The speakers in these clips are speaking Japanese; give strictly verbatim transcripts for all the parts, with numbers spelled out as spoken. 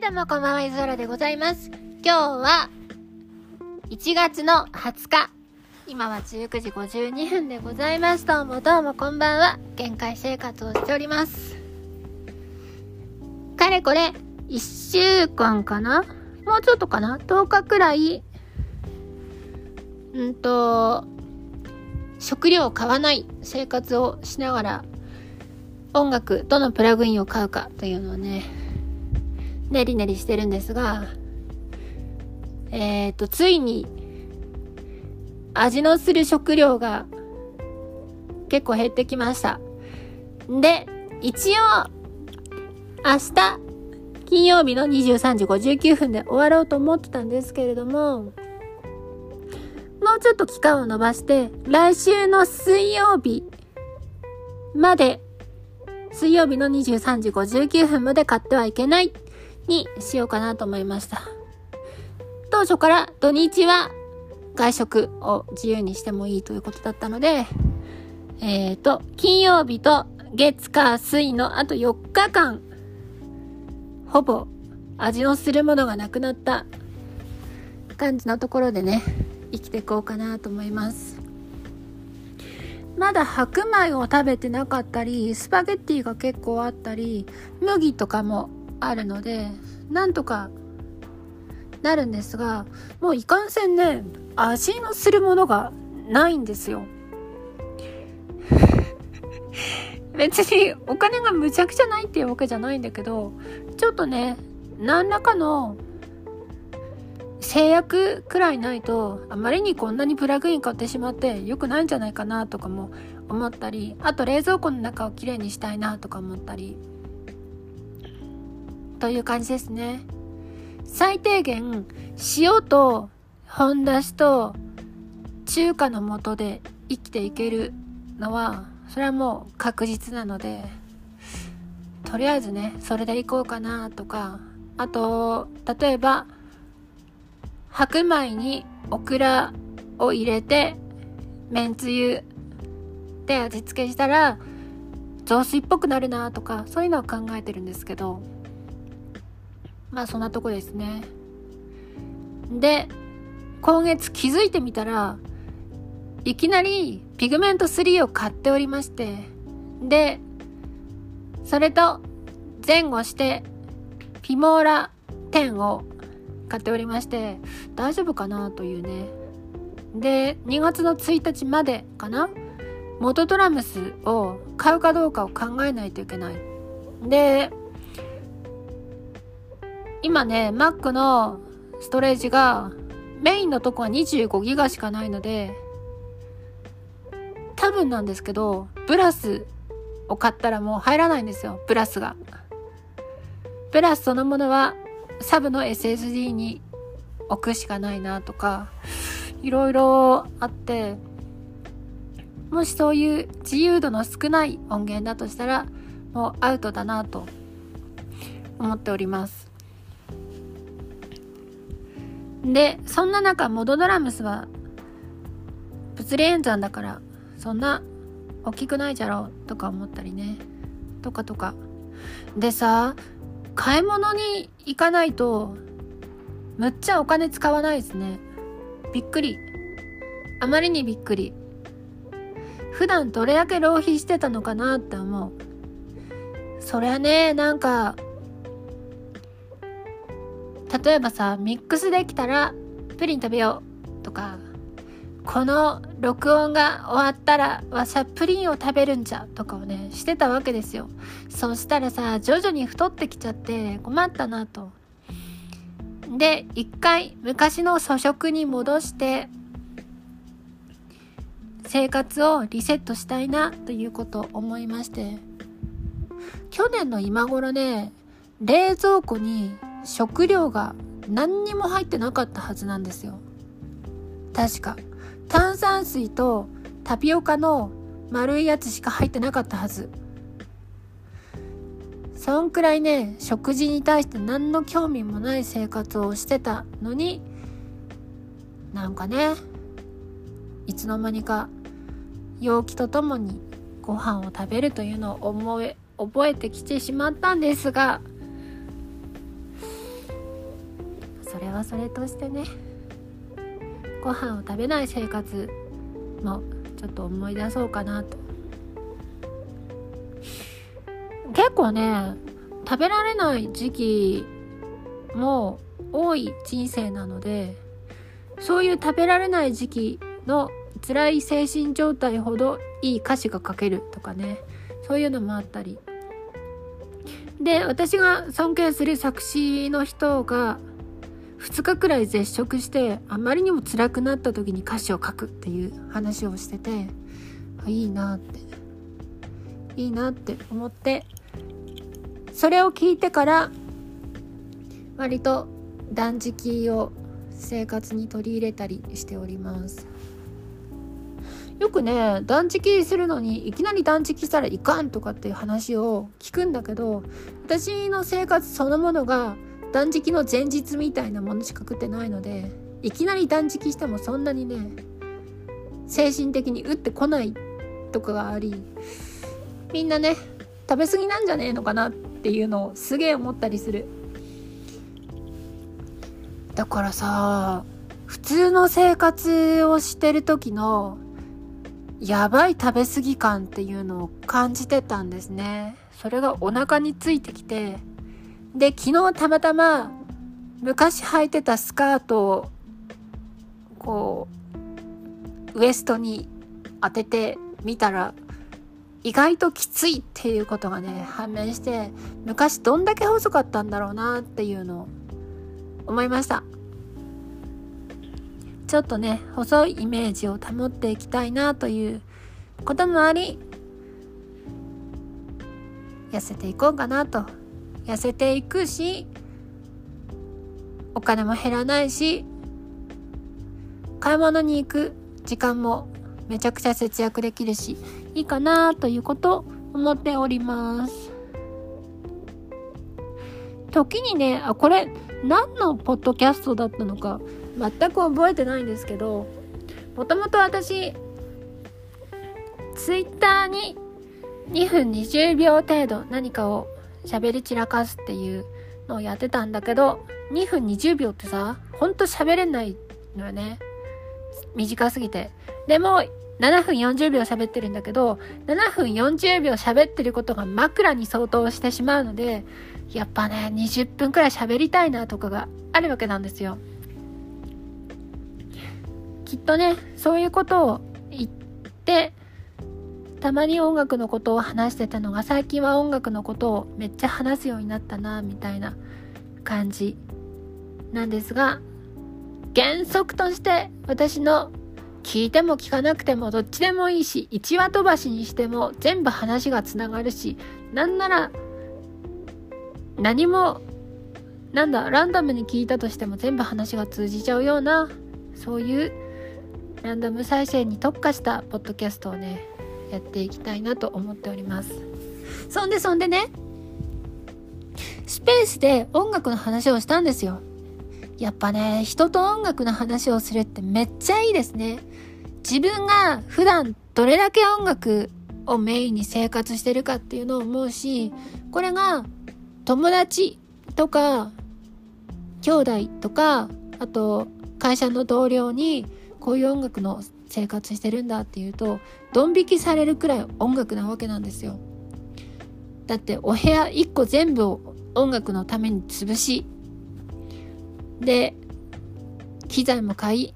はいどうもこんばんは、ゆずおらでございます。今日はいちがつのはつか、今はじゅうくじごじゅうにふんでございます。どうもどうもこんばんは。限界生活をしております。かれこれいっしゅうかんかな、もうちょっとかな、とおかくらいうんと食料を買わない生活をしながら、音楽どのプラグインを買うかというのをね練り練りしてるんですが、えーとついに味のする食料が結構減ってきました。で一応明日金曜日のにじゅうさんじごじゅうきゅうふんで終わろうと思ってたんですけれども、もうちょっと期間を延ばして来週の水曜日まで、水曜日のにじゅうさんじごじゅうきゅうふんまで買ってはいけないにしようかなと思いました。当初から土日は外食を自由にしてもいいということだったので、えーと金曜日と月火水のあとよっかかんほぼ味のするものがなくなった感じのところでね、生きていこうかなと思います。まだ白米を食べてなかったり、スパゲッティが結構あったり、麦とかもあるのでなんとかなるんですが、もういかんせんね、味のするものがないんですよ。別にお金がむちゃくちゃないっていうわけじゃないんだけど、ちょっとね何らかの制約くらいないと、あまりにこんなにプラグイン買ってしまって良くないんじゃないかなとかも思ったり、あと冷蔵庫の中をきれいにしたいなとか思ったりという感じですね。最低限塩と本だしと中華の素で生きていけるのはそれはもう確実なので、とりあえずねそれでいこうかなとか、あと例えば白米にオクラを入れてめんつゆで味付けしたら雑炊っぽくなるなとか、そういうのは考えてるんですけど、まあそんなとこですね。で今月気づいてみたらいきなりピグメントスリーを買っておりまして、でそれと前後してピモーラじゅうを買っておりまして、大丈夫かなというね。でにがつのついたちまでかな、元ドラムスを買うかどうかを考えないといけない。で今ね Mac のストレージがメインのとこはにじゅうごギガしかないので、多分なんですけどブラスを買ったらもう入らないんですよ。ブラスがブラスそのものはサブの エスエスディー に置くしかないなとか、いろいろあって、もしそういう自由度の少ない音源だとしたらもうアウトだなと思っております。でそんな中モドドラムスは物理演算だからそんな大きくないじゃろうとか思ったりね、とかとかでさ、買い物に行かないとむっちゃお金使わないですね。びっくり、あまりにびっくり。普段どれだけ浪費してたのかなって思う。そりゃね、なんか例えばさ、ミックスできたらプリン食べようとか、この録音が終わったらわしゃプリンを食べるんじゃとかをねしてたわけですよ。そしたらさ徐々に太ってきちゃって困ったなと。で一回昔の粗食に戻して生活をリセットしたいなということを思いまして、去年の今頃ね冷蔵庫に食料が何にも入ってなかったはずなんですよ。確か炭酸水とタピオカの丸いやつしか入ってなかったはず。そんくらいね食事に対して何の興味もない生活をしてたのに、なんかねいつの間にか陽気とともにご飯を食べるというのを思え覚えてきてしまったんですが、れはそれとしてね、ご飯を食べない生活もちょっと思い出そうかなと。結構ね、食べられない時期も多い人生なので、そういう食べられない時期の辛い精神状態ほどいい歌詞が書けるとかね、そういうのもあったりで、私が尊敬する作詞の人がふつかくらい絶食してあまりにも辛くなった時に歌詞を書くっていう話をしてて、いいなっていいなって思って、それを聞いてから割と断食を生活に取り入れたりしております。よくね、断食するのにいきなり断食したらいかんとかっていう話を聞くんだけど、私の生活そのものが断食の前日みたいなものしか食ってないので、いきなり断食してもそんなにね、精神的に打ってこないとかがあり、みんなね、食べ過ぎなんじゃねえのかなっていうのをすげえ思ったりする。だからさ、普通の生活をしてる時のやばい食べ過ぎ感っていうのを感じてたんですね。それがお腹についてきて、で昨日たまたま昔履いてたスカートをこうウエストに当ててみたら意外ときついっていうことがね判明して、昔どんだけ細かったんだろうなっていうのを思いました。ちょっとね、細いイメージを保っていきたいなということもあり、痩せていこうかなと。痩せていくし、お金も減らないし、買い物に行く時間もめちゃくちゃ節約できるし、いいかなということを思っております。時にね、あ、これ何のポッドキャストだったのか全く覚えてないんですけど、もともと私ツイッターににふんにじゅうびょう程度何かを喋り散らかすっていうのをやってたんだけど、にふんにじゅうびょうってさ、ほんと喋れないのよね、短すぎて。でもななふんよんじゅうびょう喋ってるんだけど、ななふんよんじゅうびょう喋ってることが枕に相当してしまうので、やっぱねにじゅっぷんくらい喋りたいなとかがあるわけなんですよ。きっとね、そういうことを言ってたまに音楽のことを話してたのが、最近は音楽のことをめっちゃ話すようになったなみたいな感じなんですが、原則として私の聞いても聞かなくてもどっちでもいいし、いちわ飛ばしにしても全部話がつながるし、なんなら何もなんだランダムに聞いたとしても全部話が通じちゃうような、そういうランダム再生に特化したポッドキャストをねやっていきたいなと思っております。そんでそんでね、スペースで音楽の話をしたんですよ。やっぱね、人と音楽の話をするってめっちゃいいですね。自分が普段どれだけ音楽をメインに生活してるかっていうのを思うし、これが友達とか兄弟とか、あと会社の同僚にこういう音楽の生活してるんだっていうとドン引きされるくらい音楽なわけなんですよ。だってお部屋いっこ全部を音楽のために潰し、で機材も買い、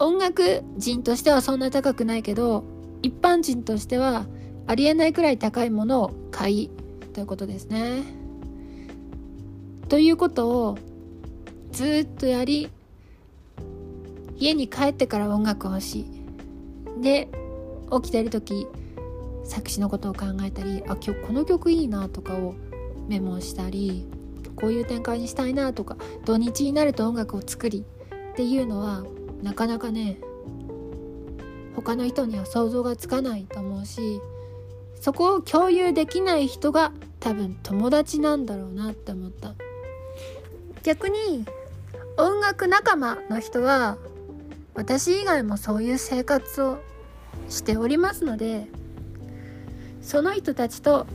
音楽人としてはそんな高くないけど一般人としてはありえないくらい高いものを買いということですね。ということをずっとやり、家に帰ってから音楽をし、で起きてる時作詞のことを考えたり、あ、今日この曲いいなとかをメモしたり、こういう展開にしたいなとか、土日になると音楽を作りっていうのはなかなかね他の人には想像がつかないと思うし、そこを共有できない人が多分友達なんだろうなって思った。逆に音楽仲間の人は私以外もそういう生活をしておりますので、その人たちと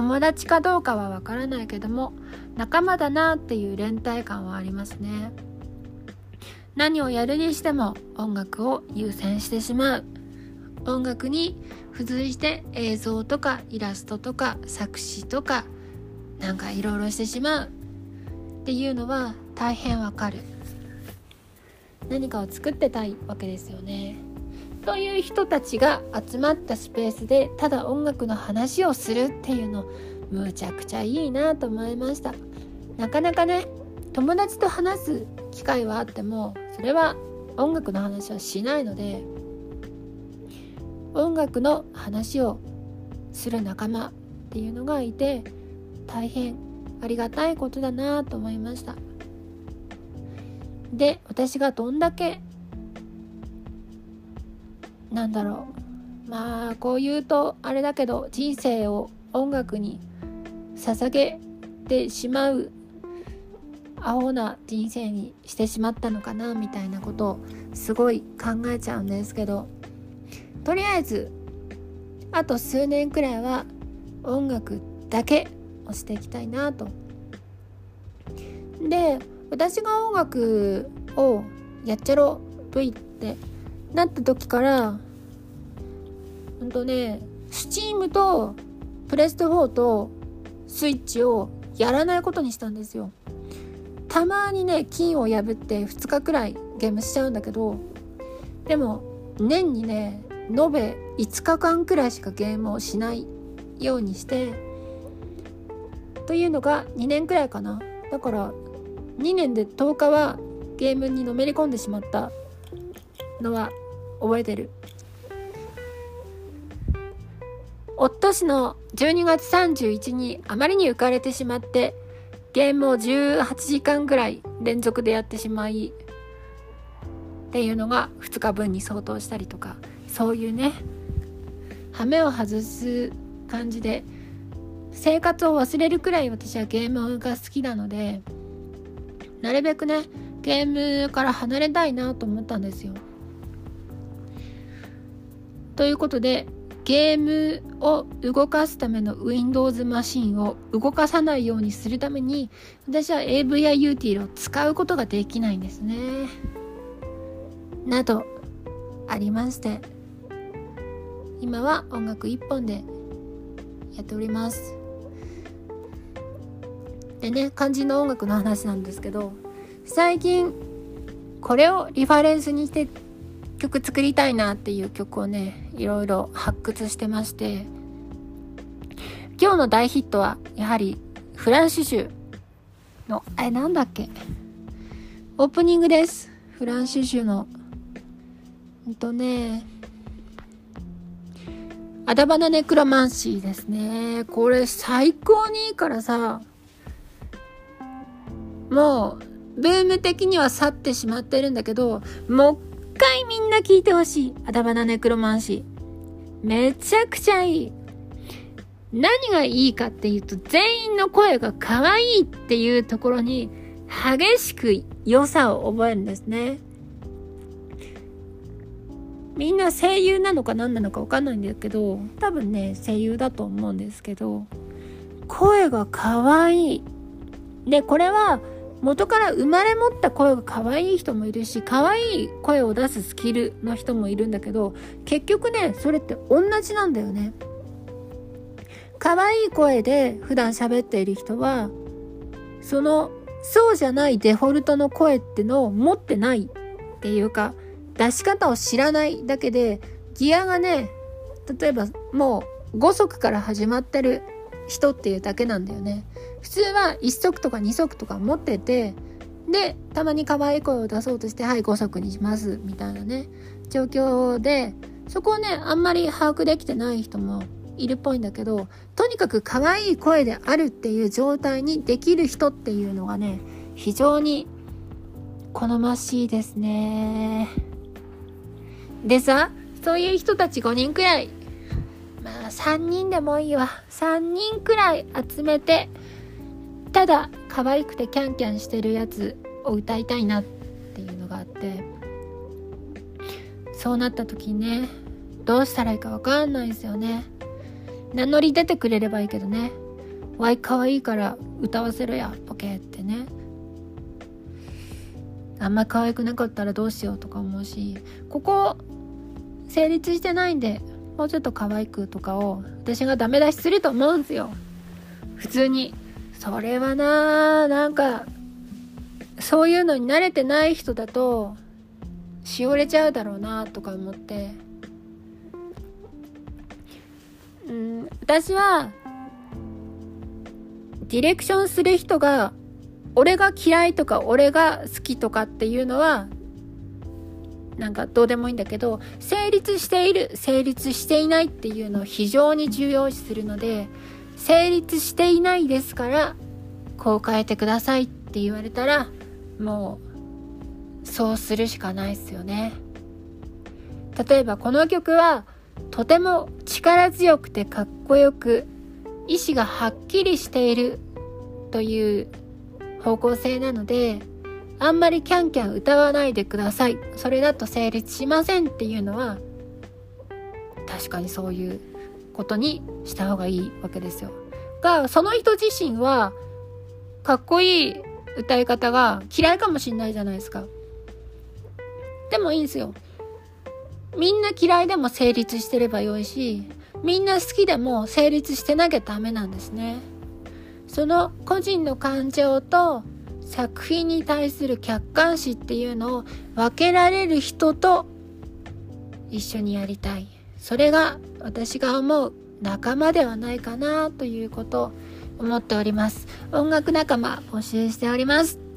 友達かどうかはわからないけども、仲間だなっていう連帯感はありますね。何をやるにしても音楽を優先してしまう。音楽に付随して映像とかイラストとか作詞とかなんかいろいろしてしまうっていうのは大変わかる。何かを作ってたいわけですよね。という人たちが集まったスペースでただ音楽の話をするっていうのむちゃくちゃいいなと思いました。なかなかね、友達と話す機会はあってもそれは音楽の話はしないので、音楽の話をする仲間っていうのがいて大変ありがたいことだなと思いました。で、私がどんだけなんだろう、まあこう言うとあれだけど、人生を音楽に捧げてしまうアホな人生にしてしまったのかなみたいなことをすごい考えちゃうんですけど、とりあえずあと数年くらいは音楽だけをしていきたいなと。で、私が音楽をやっちゃろう V ってなった時からほんとね、Steam と プレステフォー と Switch をやらないことにしたんですよ。たまにね、金を破ってふつかくらいゲームしちゃうんだけど、でも年にね、延べいつかかんくらいしかゲームをしないようにしてというのがにねんくらいかな。だからにねんでとおかはゲームにのめり込んでしまったのは覚えてる。おととしのじゅうにがつさんじゅういちにちにあまりに浮かれてしまってゲームをじゅうはちじかんぐらい連続でやってしまいっていうのがふつかぶんに相当したりとか、そういうね、ハメを外す感じで生活を忘れるくらい私はゲームが好きなので、なるべくねゲームから離れたいなと思ったんですよ。ということで、ゲームを動かすための Windows マシンを動かさないようにするために私は エーブイ や ユーティーエル を使うことができないんですね、などありまして、今は音楽一本でやっております。でね、肝心の音楽の話なんですけど、最近これをリファレンスにして曲作りたいなっていう曲をね、いろいろ発掘してまして、今日の大ヒットはやはりフランシュシュのあれなんだっけオープニングです。フランシュシュのほんとね、アダバナネクロマンシーですね。これ最高にいいからさ、もうブーム的には去ってしまってるんだけど、もう一回みんな聞いてほしい。アダバナネクロマンシーめちゃくちゃいい。何がいいかっていうと、全員の声が可愛いっていうところに激しく良さを覚えるんですね。みんな声優なのか何なのか分かんないんだけど、多分ね声優だと思うんですけど、声が可愛い。で、これは元から生まれ持った声が可愛い人もいるし、可愛い声を出すスキルの人もいるんだけど、結局ねそれって同じなんだよね。可愛い声で普段喋っている人はそのそうじゃないデフォルトの声ってのを持ってないっていうか、出し方を知らないだけで、ギアがね、例えばもうごそくから始まってる人っていうだけなんだよね。普通はいっそくとかにそくとか持ってて、でたまに可愛い声を出そうとして、はいごそくにしますみたいなね状況で、そこをねあんまり把握できてない人もいるっぽいんだけど、とにかく可愛い声であるっていう状態にできる人っていうのがね非常に好ましいですね。でさ、そういう人たちごにんくらい、まあさんにんでもいいわ、さんにんくらい集めてただ可愛くてキャンキャンしてるやつを歌いたいなっていうのがあって、そうなった時にねどうしたらいいかわかんないですよね。名乗り出てくれればいいけどね、わい可愛いから歌わせるやポケってね、あんま可愛くなかったらどうしようとか思うし、ここ成立してないんでもうちょっと可愛くとかを私がダメ出しすると思うんですよ、普通に。それはなあ、なんかそういうのに慣れてない人だとしおれちゃうだろうなとか思って、うん、私はディレクションする人が俺が嫌いとか俺が好きとかっていうのはなんかどうでもいいんだけど、成立している成立していないっていうのを非常に重要視するので、成立していないですからこう変えてくださいって言われたらもうそうするしかないですよね。例えばこの曲はとても力強くてかっこよく意思がはっきりしているという方向性なので、あんまりキャンキャン歌わないでください、それだと成立しませんっていうのは確かにそういうことにした方がいいわけですよ。がその人自身はかっこいい歌い方が嫌いかもしれないじゃないですか。でもいいんですよ、みんな嫌いでも成立してればよいし、みんな好きでも成立してなきゃダメなんですね。その個人の感情と作品に対する客観視っていうのを分けられる人と一緒にやりたい。それが私が思う仲間ではないかなということを思っております。音楽仲間募集しております。